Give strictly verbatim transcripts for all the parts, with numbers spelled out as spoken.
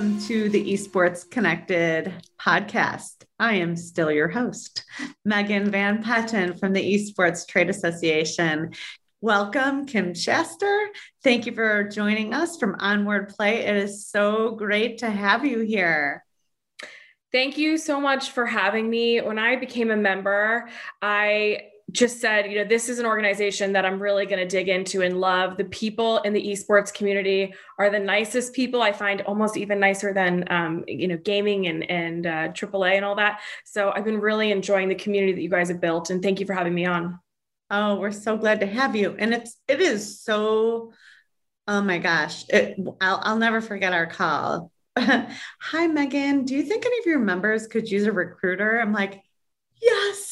welcome to the Esports Connected podcast. I am still your host, Megan Van Patten from the Esports Trade Association. Welcome, Kim Schatzer. Thank you for joining us from Onward Play. It is so great to have you here. Thank you so much for having me. When I became a member, I just said, you know, this is an organization that I'm really going to dig into and love. The people in the esports community are the nicest people. I find almost even nicer than, um, you know, gaming and, and uh, triple A and all that. So I've been really enjoying the community that you guys have built, and thank you for having me on. Oh, we're so glad to have you. And it's, it is so, oh my gosh, it, I'll, I'll never forget our call. Hi, Megan. Do you think any of your members could use a recruiter? I'm like, yes.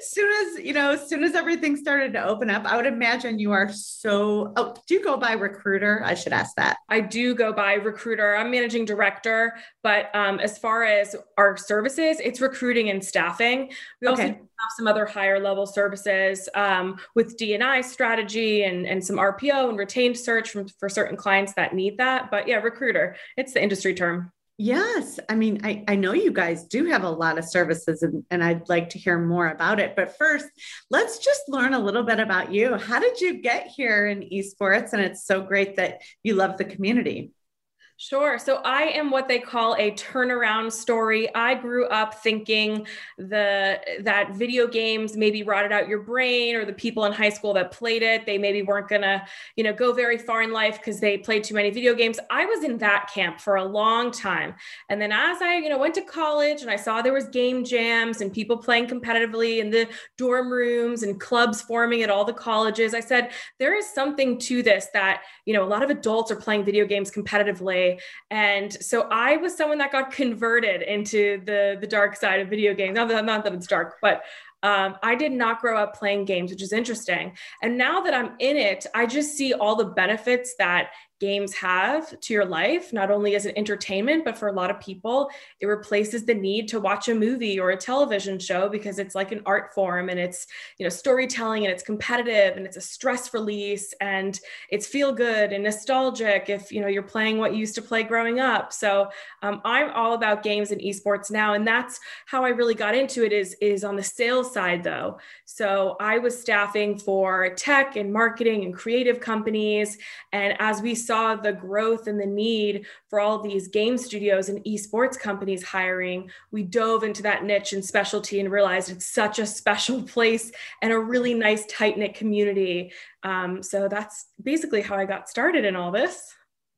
soon as, you know, as soon as everything started to open up, I would imagine you are so, oh, do you go by recruiter? I should ask that. I do go by recruiter. I'm managing director, but um, as far as our services, it's recruiting and staffing. We okay. also have some other higher level services um, with D and I strategy and, and some R P O and retained search from, for certain clients that need that. But yeah, recruiter, it's the industry term. Yes. I mean, I, I know you guys do have a lot of services, and, and I'd like to hear more about it. But first, let's just learn a little bit about you. How did you get here in esports? And it's so great that you love the community. Sure. So I am what they call a turnaround story. I grew up thinking the that video games maybe rotted out your brain, or the people in high school that played it, they maybe weren't going to, you know, go very far in life because they played too many video games. I was in that camp for a long time. And then as I, you know, went to college and I saw there was game jams and people playing competitively in the dorm rooms and clubs forming at all the colleges, I said, there is something to this that, you know, a lot of adults are playing video games competitively. And so I was someone that got converted into the, the dark side of video games. Not that, not that it's dark, but um, I did not grow up playing games, which is interesting. And now that I'm in it, I just see all the benefits that games have to your life, not only as an entertainment, but for a lot of people, it replaces the need to watch a movie or a television show because it's like an art form, and it's, you know, storytelling, and it's competitive, and it's a stress release, and it's feel good and nostalgic if, you know, you're playing what you used to play growing up. So um, I'm all about games and esports now. And that's how I really got into it is, is on the sales side though. So I was staffing for tech and marketing and creative companies. And as we saw saw the growth and the need for all these game studios and esports companies hiring, we dove into that niche and specialty and realized it's such a special place and a really nice tight-knit community. Um, so that's basically how I got started in all this.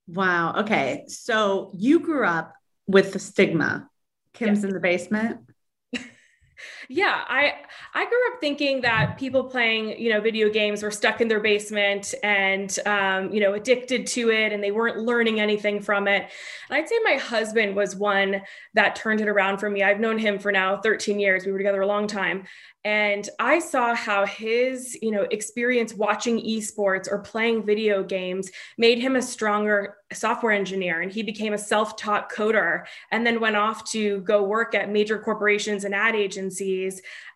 Wow. Okay. So you grew up with the stigma. Kim's yes. in the basement. Yeah, I I grew up thinking that people playing, you know, video games were stuck in their basement and, um, you know, addicted to it, and they weren't learning anything from it. And I'd say my husband was one that turned it around for me. I've known him for now thirteen years. We were together a long time. And I saw how his, you know, experience watching esports or playing video games made him a stronger software engineer. And he became a self-taught coder, and then went off to go work at major corporations and ad agencies.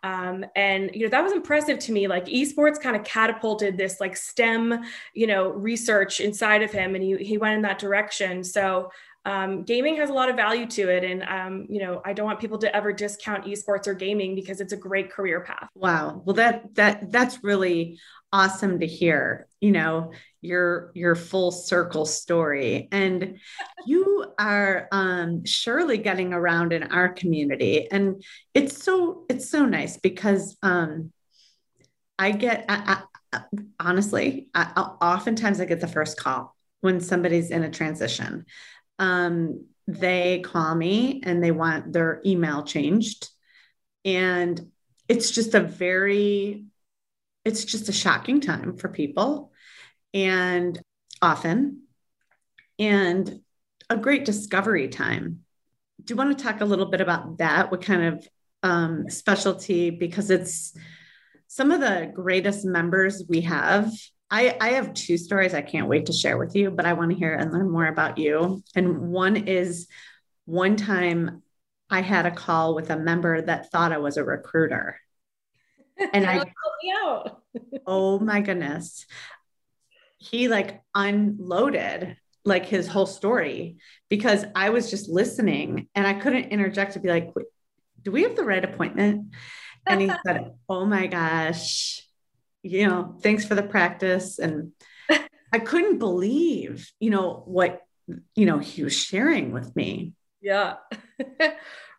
Um, and, you know, that was impressive to me. Like, esports kind of catapulted this like STEM, you know, research inside of him. And he, he went in that direction. So Um, gaming has a lot of value to it. And, um, you know, I don't want people to ever discount esports or gaming because it's a great career path. Wow. Well, that, that, that's really awesome to hear, you know, your, your full circle story. And you are, um, surely getting around in our community, and it's so, it's so nice because, um, I get, I, I, honestly, I, oftentimes I get the first call when somebody's in a transition. Um, they call me and they want their email changed. And it's just a very, it's just a shocking time for people, and often, and a great discovery time. Do you want to talk a little bit about that? What kind of, um, specialty, because it's some of the greatest members we have. I, I have two stories I can't wait to share with you, but I want to hear and learn more about you. And one is, one time I had a call with a member that thought I was a recruiter. And I, oh my goodness. He like unloaded, like his whole story, because I was just listening and I couldn't interject to be like, do we have the right appointment? And he said, oh my gosh, you know, thanks for the practice. And I couldn't believe, you know, what, you know, he was sharing with me. Yeah.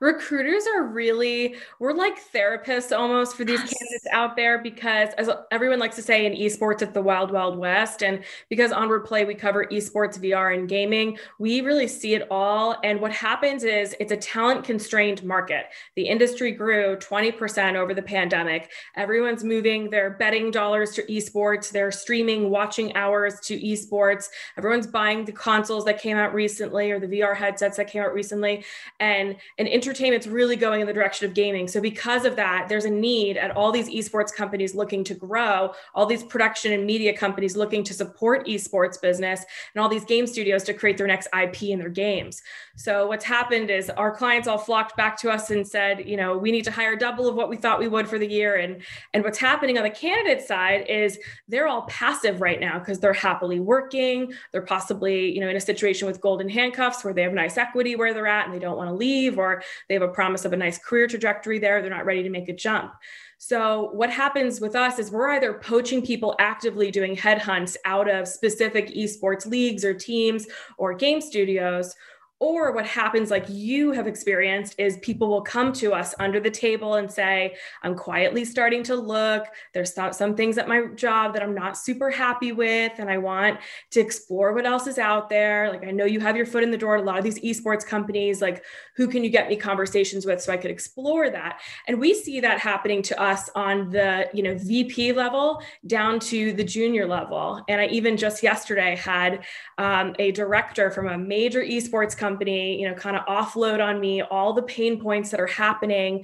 Recruiters are really, we're like therapists almost for these yes. candidates out there, because as everyone likes to say in esports, it's the wild, wild west. And because Onward Play, we cover esports, V R, and gaming, we really see it all. And what happens is it's a talent constrained market. The industry grew twenty percent over the pandemic. Everyone's moving their betting dollars to esports. They're streaming watching hours to esports. Everyone's buying the consoles that came out recently or the V R headsets that came out recently. And an entertainment's really going in the direction of gaming. So because of that, there's a need at all these esports companies looking to grow, all these production and media companies looking to support esports business, and all these game studios to create their next I P in their games. So what's happened is our clients all flocked back to us and said, you know, we need to hire double of what we thought we would for the year. And, and what's happening on the candidate side is they're all passive right now because they're happily working. They're possibly, you know, in a situation with golden handcuffs where they have nice equity where they're at and they don't want to leave, or they have a promise of a nice career trajectory there. They're not ready to make a jump. So what happens with us is we're either poaching people actively doing headhunts out of specific esports leagues or teams or game studios, or what happens, like you have experienced, is people will come to us under the table and say, I'm quietly starting to look. There's some things at my job that I'm not super happy with, and I want to explore what else is out there. Like, I know you have your foot in the door at a lot of these esports companies. Like, who can you get me conversations with so I could explore that? And we see that happening to us on the, you know, V P level down to the junior level. And I even just yesterday had um, a director from a major esports company company, you know, kind of offload on me all the pain points that are happening.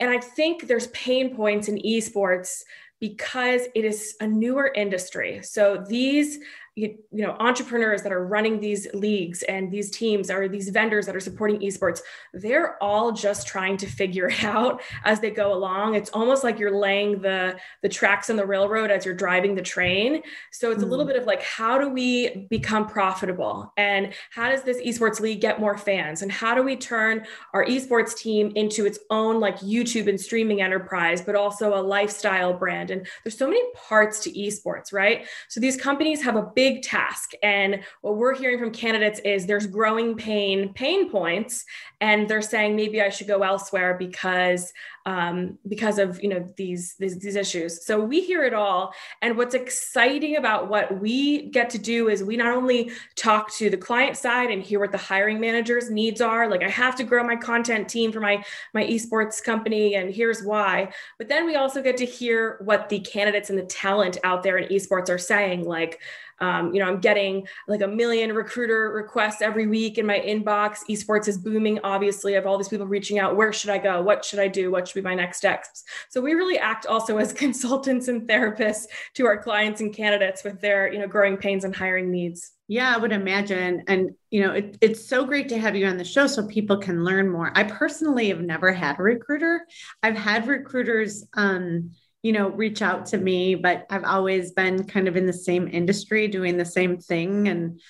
And I think there's pain points in esports because it is a newer industry. So these, you, you know, entrepreneurs that are running these leagues and these teams or these vendors that are supporting esports, they're all just trying to figure it out as they go along. It's almost like you're laying the, the tracks on the railroad as you're driving the train. So it's mm. a little bit of like, how do we become profitable? And how does this esports league get more fans? And how do we turn our esports team into its own like YouTube and streaming enterprise, but also a lifestyle brand? And there's so many parts to esports, right? So these companies have a big Big task. And what we're hearing from candidates is there's growing pain, pain points, and they're saying, maybe I should go elsewhere because, um, because of, you know, these, these, these issues. So we hear it all. And what's exciting about what we get to do is we not only talk to the client side and hear what the hiring manager's needs are, like I have to grow my content team for my, my esports company, and here's why, but then we also get to hear what the candidates and the talent out there in esports are saying, like, Um, you know, I'm getting like a million recruiter requests every week in my inbox. Esports is booming. Obviously, I have all these people reaching out. Where should I go? What should I do? What should be my next steps? So we really act also as consultants and therapists to our clients and candidates with their, you know, growing pains and hiring needs. Yeah, I would imagine. And, you know, it, it's so great to have you on the show so people can learn more. I personally have never had a recruiter. I've had recruiters, um, you know, reach out to me, but I've always been kind of in the same industry doing the same thing. And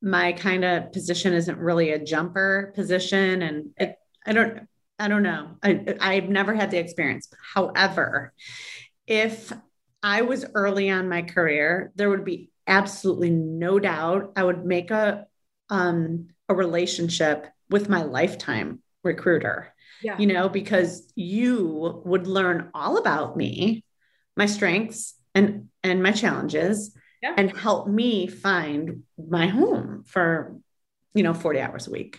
my kind of position isn't really a jumper position. And it, I don't, I don't know. I, I've never had the experience. However, if I was early on my career, there would be absolutely no doubt I would make a, um, a relationship with my lifetime recruiter. Yeah. You know, because you would learn all about me, my strengths and, and my challenges, yeah. and help me find my home for, you know, forty hours a week.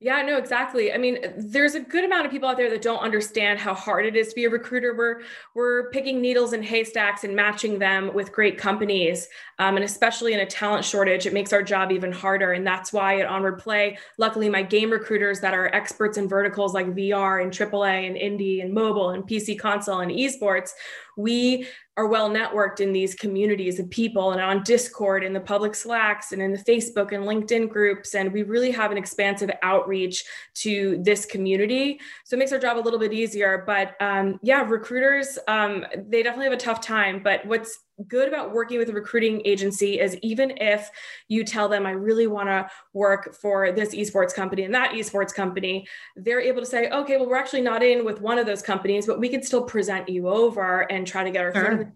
Yeah, no, exactly. I mean, there's a good amount of people out there that don't understand how hard it is to be a recruiter. We're, we're picking needles in haystacks and matching them with great companies. Um, and especially in a talent shortage, it makes our job even harder. And that's why at Onward Play, luckily my game recruiters that are experts in verticals like V R and triple A and indie and mobile and P C console and esports, we are well networked in these communities of people and on Discord and the public Slacks and in the Facebook and LinkedIn groups. And we really have an expansive outreach to this community. So it makes our job a little bit easier, but um, yeah, recruiters, um, they definitely have a tough time, but what's good about working with a recruiting agency is even if you tell them, I really want to work for this esports company and that esports company, they're able to say, okay, well, we're actually not in with one of those companies, but we can still present you over and try to get our foot in the door.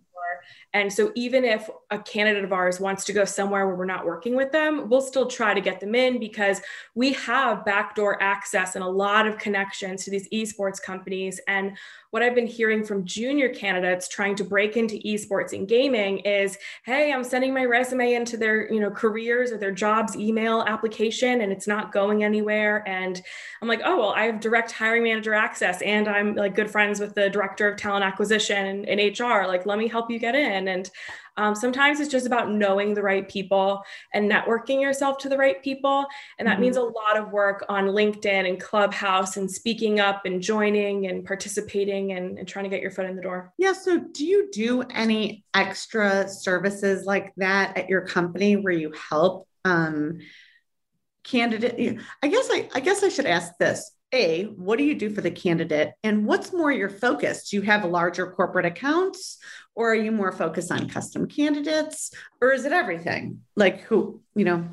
And so even if a candidate of ours wants to go somewhere where we're not working with them, we'll still try to get them in because we have backdoor access and a lot of connections to these esports companies. And what I've been hearing from junior candidates trying to break into esports and gaming is, hey, I'm sending my resume into their, you know, careers or their jobs email application, and it's not going anywhere. And I'm like, oh, well, I have direct hiring manager access and I'm like good friends with the director of talent acquisition and, and H R. Like, let me help you get in. And um, sometimes it's just about knowing the right people and networking yourself to the right people. And that mm-hmm. means a lot of work on LinkedIn and Clubhouse and speaking up and joining and participating and, and trying to get your foot in the door. Yeah. So do you do any extra services like that at your company where you help um, candidate? I guess I, I guess I should ask this. A, what do you do for the candidate? And what's more your focus? Do you have larger corporate accounts, or are you more focused on custom candidates, or is it everything? Like who, you know?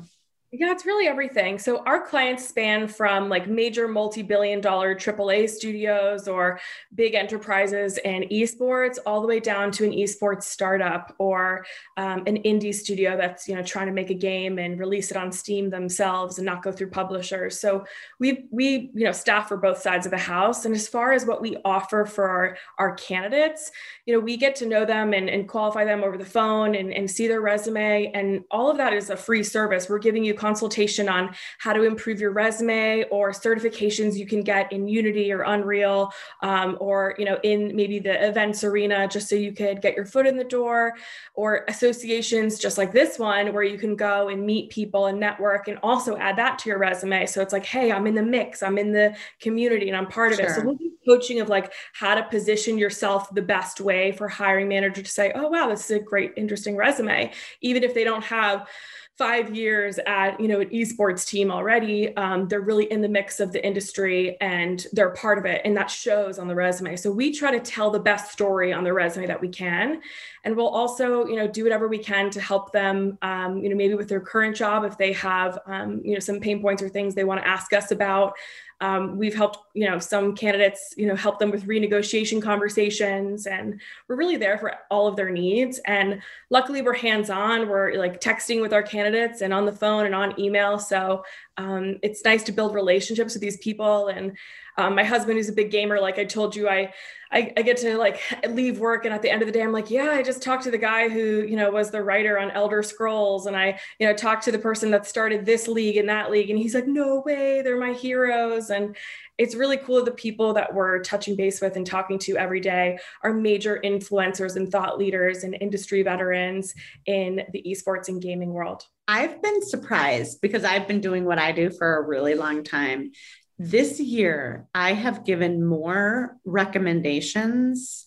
Yeah, it's really everything. So our clients span from like major multi-billion dollar triple A studios or big enterprises in esports all the way down to an esports startup or um, an indie studio that's, you know, trying to make a game and release it on Steam themselves and not go through publishers. So we, we, you know, staff for both sides of the house. And as far as what we offer for our, our candidates, you know, we get to know them and, and qualify them over the phone and, and see their resume. And all of that is a free service. We're giving you consultation on how to improve your resume or certifications you can get in Unity or Unreal, um, or, you know, in maybe the events arena, just so you could get your foot in the door, or associations just like this one, where you can go and meet people and network and also add that to your resume. So it's like, hey, I'm in the mix, I'm in the community and I'm part of sure. it. So we'll do coaching of like how to position yourself the best way for hiring manager to say, oh, wow, this is a great, interesting resume. Even if they don't have five years at, you know, an esports team already, um, they're really in the mix of the industry and they're part of it. And that shows on the resume. So we try to tell the best story on the resume that we can. And we'll also, you know, do whatever we can to help them, um, you know, maybe with their current job, if they have, um, you know, some pain points or things they want to ask us about. Um, we've helped, you know, some candidates, you know, help them with renegotiation conversations, and we're really there for all of their needs. And luckily we're hands-on, we're like texting with our candidates and on the phone and on email. So, um, it's nice to build relationships with these people. And, um, my husband is a big gamer. Like I told you, I, I, I get to like leave work, and at the end of the day, I'm like, yeah, I just talked to the guy who, you know, was the writer on Elder Scrolls. And I, you know, talked to the person that started this league and that league. And he's like, no way, they're my heroes. And it's really cool. The people that we're touching base with and talking to every day are major influencers and thought leaders and industry veterans in the esports and gaming world. I've been surprised because I've been doing what I do for a really long time. This year, I have given more recommendations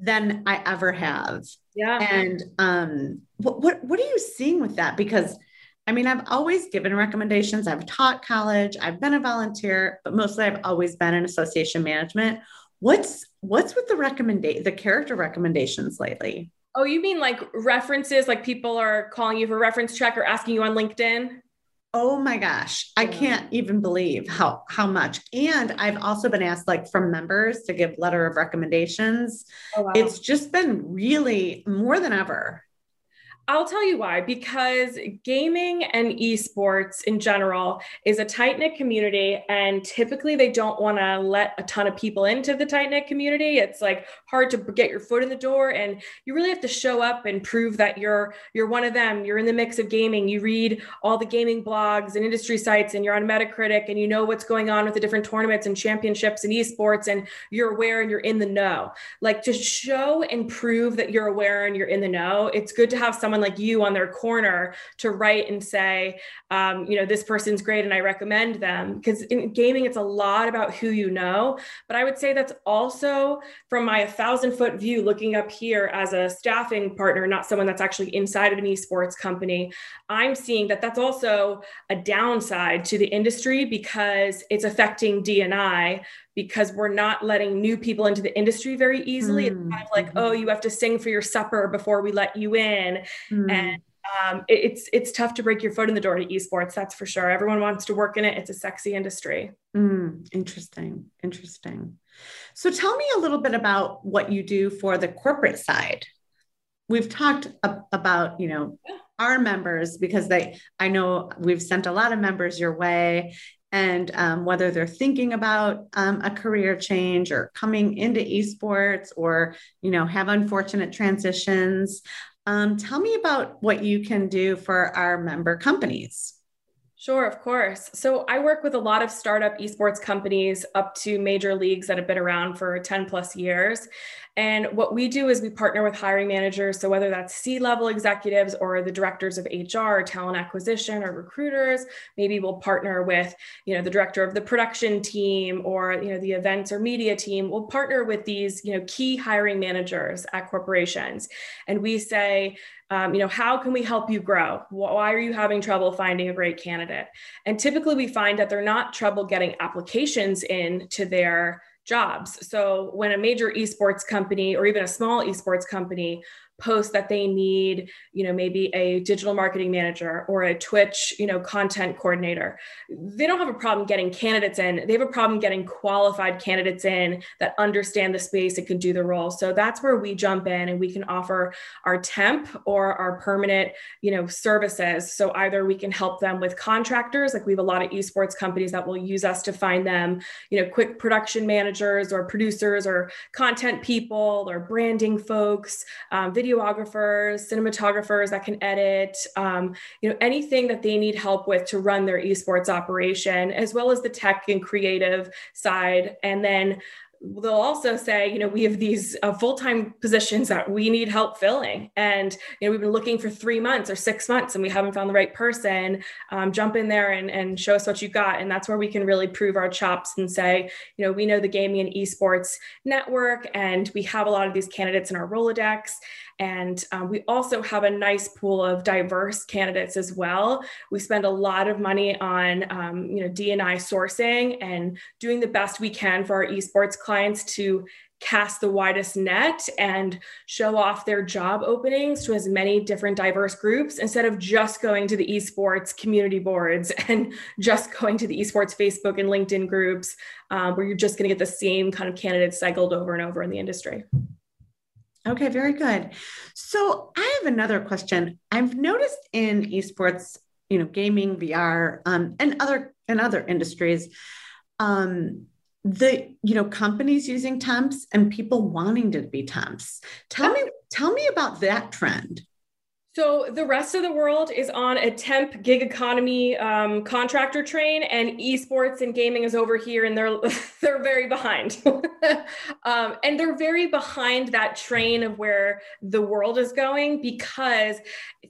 than I ever have. Yeah. And um, what, what what are you seeing with that? Because, I mean, I've always given recommendations. I've taught college. I've been a volunteer, but mostly I've always been in association management. What's what's with the recommenda- the character recommendations lately? Oh, you mean like references? Like people are calling you for reference check or asking you on LinkedIn? Oh my gosh. I can't even believe how, how much. And I've also been asked like from members to give letter of recommendations. Oh, wow. It's just been really more than ever. I'll tell you why, because gaming and esports in general is a tight-knit community, and typically they don't want to let a ton of people into the tight-knit community. It's like hard to get your foot in the door, and you really have to show up and prove that you're you're one of them. You're in the mix of gaming. You read all the gaming blogs and industry sites, and you're on Metacritic, and you know what's going on with the different tournaments and championships and esports, and you're aware and you're in the know. Like, just show and prove that you're aware and you're in the know. It's good to have someone someone like you on their corner to write and say, um, you know, this person's great and I recommend them. Because in gaming, it's a lot about who you know. But I would say that's also from my thousand foot view, looking up here as a staffing partner, not someone that's actually inside of an esports company, I'm seeing that that's also a downside to the industry because it's affecting D and I, because we're not letting new people into the industry very easily. Mm. It's kind of like, oh, you have to sing for your supper before we let you in. Mm. And um, it, it's it's tough to break your foot in the door to esports, that's for sure. Everyone wants to work in it. It's a sexy industry. Mm. Interesting, interesting. So tell me a little bit about what you do for the corporate side. We've talked ab- about, you know, yeah. our members, because they, I know we've sent a lot of members your way, and um, whether they're thinking about um, a career change or coming into esports or, you know, have unfortunate transitions. Um, tell me about what you can do for our member companies. Sure, of course. So I work with a lot of startup esports companies up to major leagues that have been around for ten plus years. And what we do is we partner with hiring managers. So whether that's C-level executives or the directors of H R, talent acquisition, or recruiters, maybe we'll partner with, you know, the director of the production team or, you know, the events or media team. We'll partner with these, you know, key hiring managers at corporations. And we say, Um, you know, how can we help you grow? Why are you having trouble finding a great candidate? And typically we find that they're not trouble getting applications in to their jobs. So when a major esports company or even a small esports company posts that they need, you know, maybe a digital marketing manager or a Twitch, you know, content coordinator, they don't have a problem getting candidates in. They have a problem getting qualified candidates in that understand the space and can do the role. So that's where we jump in and we can offer our temp or our permanent, you know, services. So either we can help them with contractors, like we have a lot of esports companies that will use us to find them, you know, quick production managers or producers or content people or branding folks, um, video videographers, cinematographers that can edit, um, you know, anything that they need help with to run their esports operation, as well as the tech and creative side. And then they'll also say, you know, we have these uh, full-time positions that we need help filling. And, you know, we've been looking for three months or six months and we haven't found the right person. Um, jump in there and, and show us what you got. And that's where we can really prove our chops and say, you know, we know the gaming and esports network, and we have a lot of these candidates in our Rolodex. And um, we also have a nice pool of diverse candidates as well. We spend a lot of money on, um, you know, D and I sourcing and doing the best we can for our esports clients to cast the widest net and show off their job openings to as many different diverse groups, instead of just going to the esports community boards and just going to the esports Facebook and LinkedIn groups, um, where you're just going to get the same kind of candidates cycled over and over in the industry. Okay, very good. So I have another question. I've noticed in esports, you know, gaming, V R, um, and other and other industries, um, the, you know, companies using temps and people wanting to be temps. Tell me, tell me about that trend. So the rest of the world is on a temp gig economy um, contractor train, and esports and gaming is over here, and they're they're very behind. um, and they're very behind that train of where the world is going, because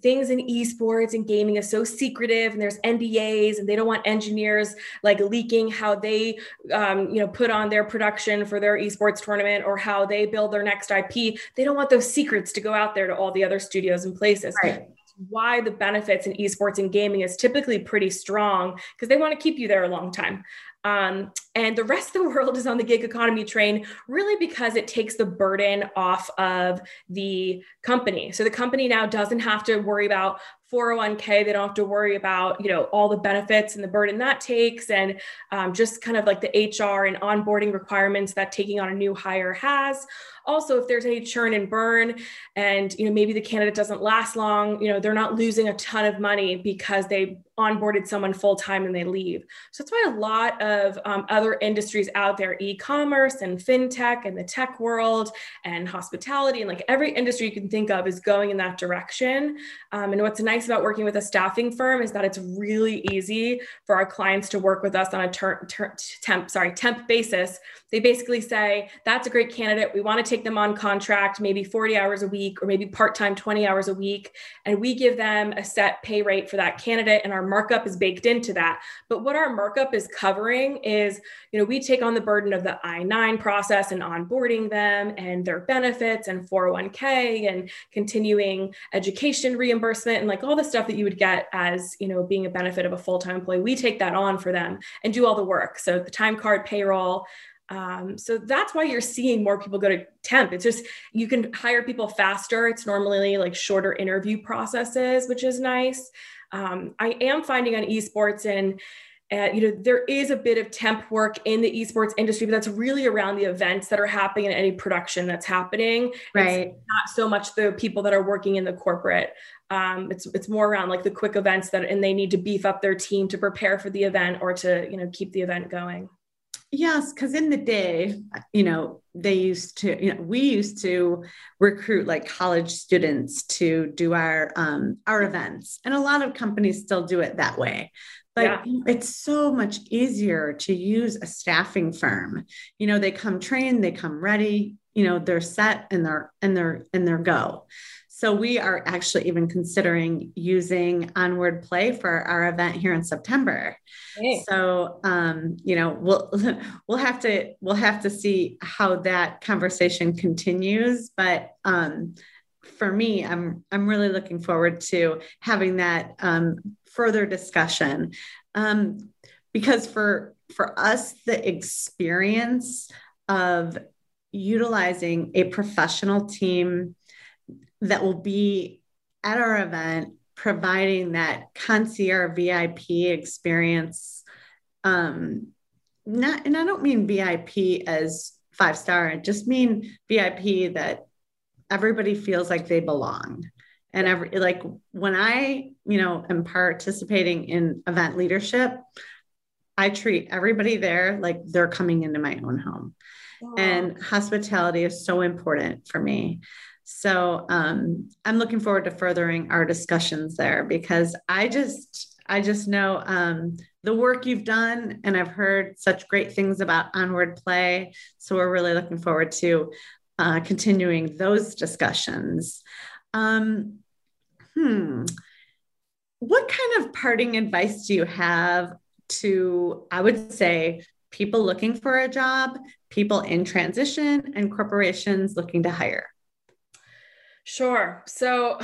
things in esports and gaming is so secretive, and there's N D As, and they don't want engineers like leaking how they um, you know, put on their production for their esports tournament or how they build their next I P. They don't want those secrets to go out there to all the other studios and places. Right. Why the benefits in esports and gaming is typically pretty strong, because they want to keep you there a long time. Um, and the rest of the world is on the gig economy train, really because it takes the burden off of the company. So the company now doesn't have to worry about four oh one k. They don't have to worry about, you know, all the benefits and the burden that takes, and um, just kind of like the H R and onboarding requirements that taking on a new hire has. Also, if there's any churn and burn, and, you know, maybe the candidate doesn't last long, you know, they're not losing a ton of money because they onboarded someone full-time and they leave. So that's why a lot of um, other industries out there, e-commerce and fintech and the tech world and hospitality and like every industry you can think of is going in that direction. Um, and what's nice nice about working with a staffing firm is that it's really easy for our clients to work with us on a ter- ter- temp, sorry, temp basis. They basically say, that's a great candidate. We want to take them on contract, maybe forty hours a week, or maybe part-time twenty hours a week. And we give them a set pay rate for that candidate. And our markup is baked into that. But what our markup is covering is, you know, we take on the burden of the I nine process and onboarding them and their benefits and four oh one k and continuing education reimbursement and like all the stuff that you would get as, you know, being a benefit of a full-time employee. We take that on for them and do all the work. So the time card, payroll. Um, so that's why you're seeing more people go to temp. It's just, you can hire people faster. It's normally like shorter interview processes, which is nice. Um, I am finding on esports and Uh, you know, there is a bit of temp work in the esports industry, but that's really around the events that are happening and any production that's happening. Right. It's not so much the people that are working in the corporate. Um, it's it's more around like the quick events that, and they need to beef up their team to prepare for the event or to, you know, keep the event going. Yes, because in the day, you know, they used to, you know, we used to recruit like college students to do our um, our events, and a lot of companies still do it that way. But yeah. It's so much easier to use a staffing firm. You know, they come trained, they come ready, you know, they're set and they're, and they're, and they're go. So we are actually even considering using Onward Play for our event here in September. Hey. So, um, you know, we'll, we'll have to, we'll have to see how that conversation continues. But, um, for me, I'm, I'm really looking forward to having that, um, further discussion. Um, because for, for us, the experience of utilizing a professional team that will be at our event, providing that concierge V I P experience. Um, not, and I don't mean V I P as five-star, I just mean V I P that everybody feels like they belong. And every, like when I, you know, am participating in event leadership, I treat everybody there like they're coming into my own home. Wow. And hospitality is so important for me. So um, I'm looking forward to furthering our discussions there, because I just, I just know um, the work you've done, and I've heard such great things about Onward Play. So we're really looking forward to uh, continuing those discussions. Um, hmm. What kind of parting advice do you have to, I would say, people looking for a job, people in transition, and corporations looking to hire? Sure. So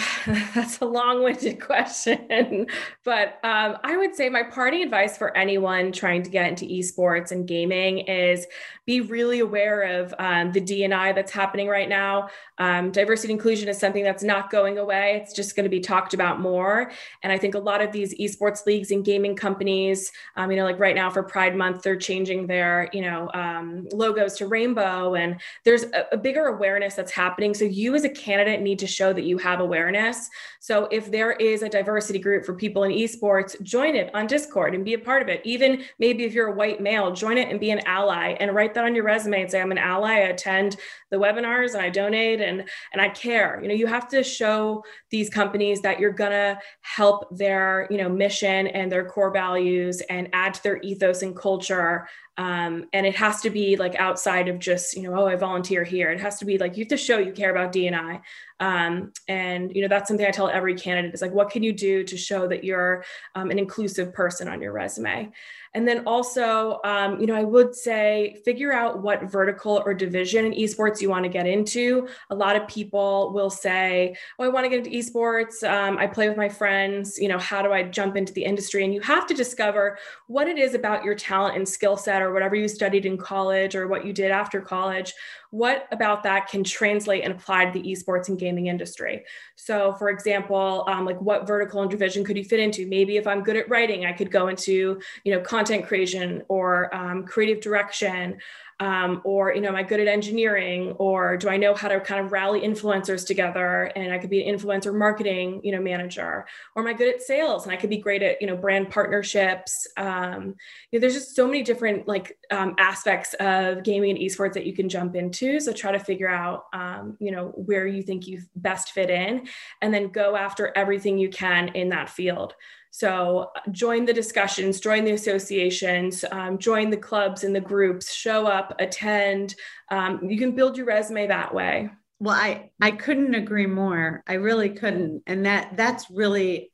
that's a long-winded question, but um, I would say my parting advice for anyone trying to get into esports and gaming is be really aware of um, the D and I that's happening right now. Um, diversity and inclusion is something that's not going away. It's just going to be talked about more. And I think a lot of these esports leagues and gaming companies, um, you know, like right now for Pride Month, they're changing their, you know, um, logos to rainbow, and there's a, a bigger awareness that's happening. So you as a candidate need to show that you have awareness. So if there is a diversity group for people in esports, join it on Discord and be a part of it. Even maybe if you're a white male, join it and be an ally and write that on your resume and say, I'm an ally. I attend the webinars and I donate and, and I care. You know, you have to show these companies that you're going to help their, you know, mission and their core values and add to their ethos and culture. Um, and it has to be like outside of just, you know, oh, I volunteer here. It has to be like, you have to show you care about D and I. Um, and, you know, that's something I tell every candidate is like, what can you do to show that you're um, an inclusive person on your resume? And then also, um, you know, I would say figure out what vertical or division in esports you want to get into. A lot of people will say, oh, I want to get into esports. Um, I play with my friends. You know, how do I jump into the industry? And you have to discover what it is about your talent and skill set or whatever you studied in college or what you did after college. What about that can translate and apply to the esports and gaming industry? So for example, um, like what vertical and division could you fit into? Maybe if I'm good at writing, I could go into, you know, content content creation or um, creative direction, um, or, you know, am I good at engineering, or do I know how to kind of rally influencers together and I could be an influencer marketing, you know, manager, or am I good at sales and I could be great at, you know, brand partnerships. Um, you know, there's just so many different like um, aspects of gaming and esports that you can jump into. So try to figure out, um, you know, where you think you best fit in, and then go after everything you can in that field. So join the discussions, join the associations, um, join the clubs and the groups, show up, attend. Um, you can build your resume that way. Well, I, I couldn't agree more. I really couldn't. And that that's really,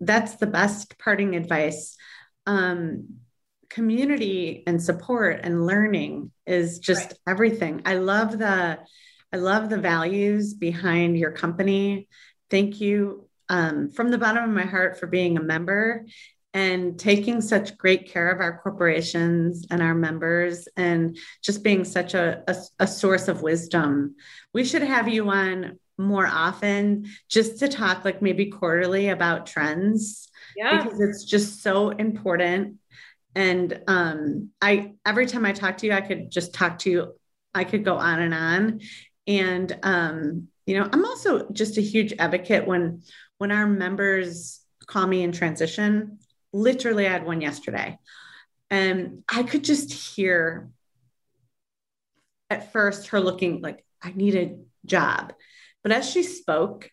that's the best parting advice. Um, community and support and learning is just right. everything. I love the, I love the values behind your company. Thank you. Um, from the bottom of my heart for being a member and taking such great care of our corporations and our members, and just being such a, a, a source of wisdom. We should have you on more often just to talk like maybe quarterly about trends, yeah. because it's just so important. And um, I, every time I talk to you, I could just talk to you. I could go on and on. And um, you know, I'm also just a huge advocate when, when our members call me in transition. Literally, I had one yesterday, and I could just hear at first her looking like, I need a job. But as she spoke,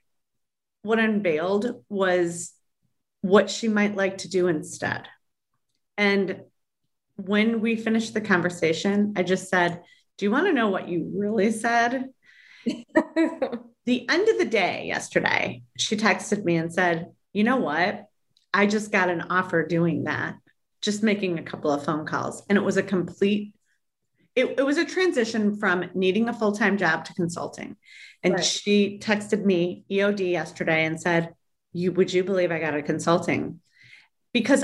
what unveiled was what she might like to do instead. And when we finished the conversation, I just said, do you want to know what you really said? The end of the day yesterday, she texted me and said, you know what? I just got an offer doing that, just making a couple of phone calls. And it was a complete, it, it was a transition from needing a full-time job to consulting. And right. she texted me E O D yesterday and said, you, would you believe I got a consulting? Because,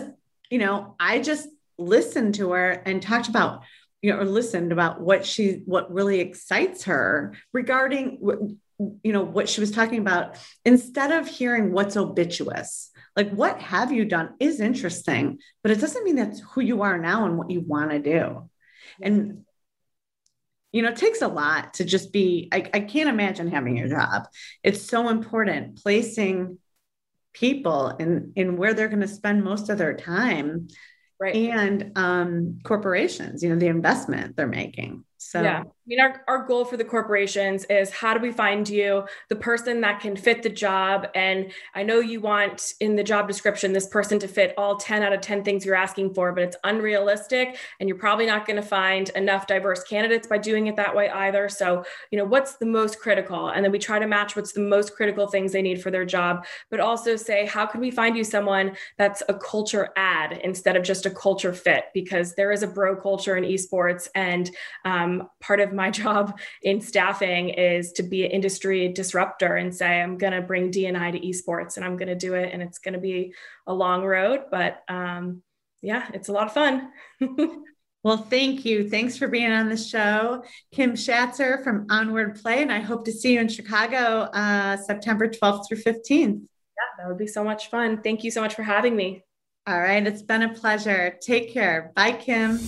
you know, I just listened to her and talked about, you know, or listened about what she, what really excites her regarding, you know, what she was talking about, instead of hearing what's obituous, like what have you done is interesting, but it doesn't mean that's who you are now and what you want to do. And, you know, it takes a lot to just be, I, I can't imagine having your job. It's so important placing people in, in where they're going to spend most of their time. Right. And um, corporations, you know, the investment they're making. So, yeah. I mean, our, our goal for the corporations is how do we find you the person that can fit the job? And I know you want in the job description, this person to fit all ten out of ten things you're asking for, but it's unrealistic. And you're probably not going to find enough diverse candidates by doing it that way either. So, you know, what's the most critical? And then we try to match what's the most critical things they need for their job, but also say, how can we find you someone that's a culture add instead of just a culture fit? Because there is a bro culture in esports, and, um, Um, part of my job in staffing is to be an industry disruptor and say, I'm going to bring D and I to esports, and I'm going to do it. And it's going to be a long road, but um, yeah, it's a lot of fun. Well, thank you. Thanks for being on the show. Kim Schatzer from Onward Play. And I hope to see you in Chicago, uh, September twelfth through fifteenth. Yeah, that would be so much fun. Thank you so much for having me. All right. It's been a pleasure. Take care. Bye, Kim.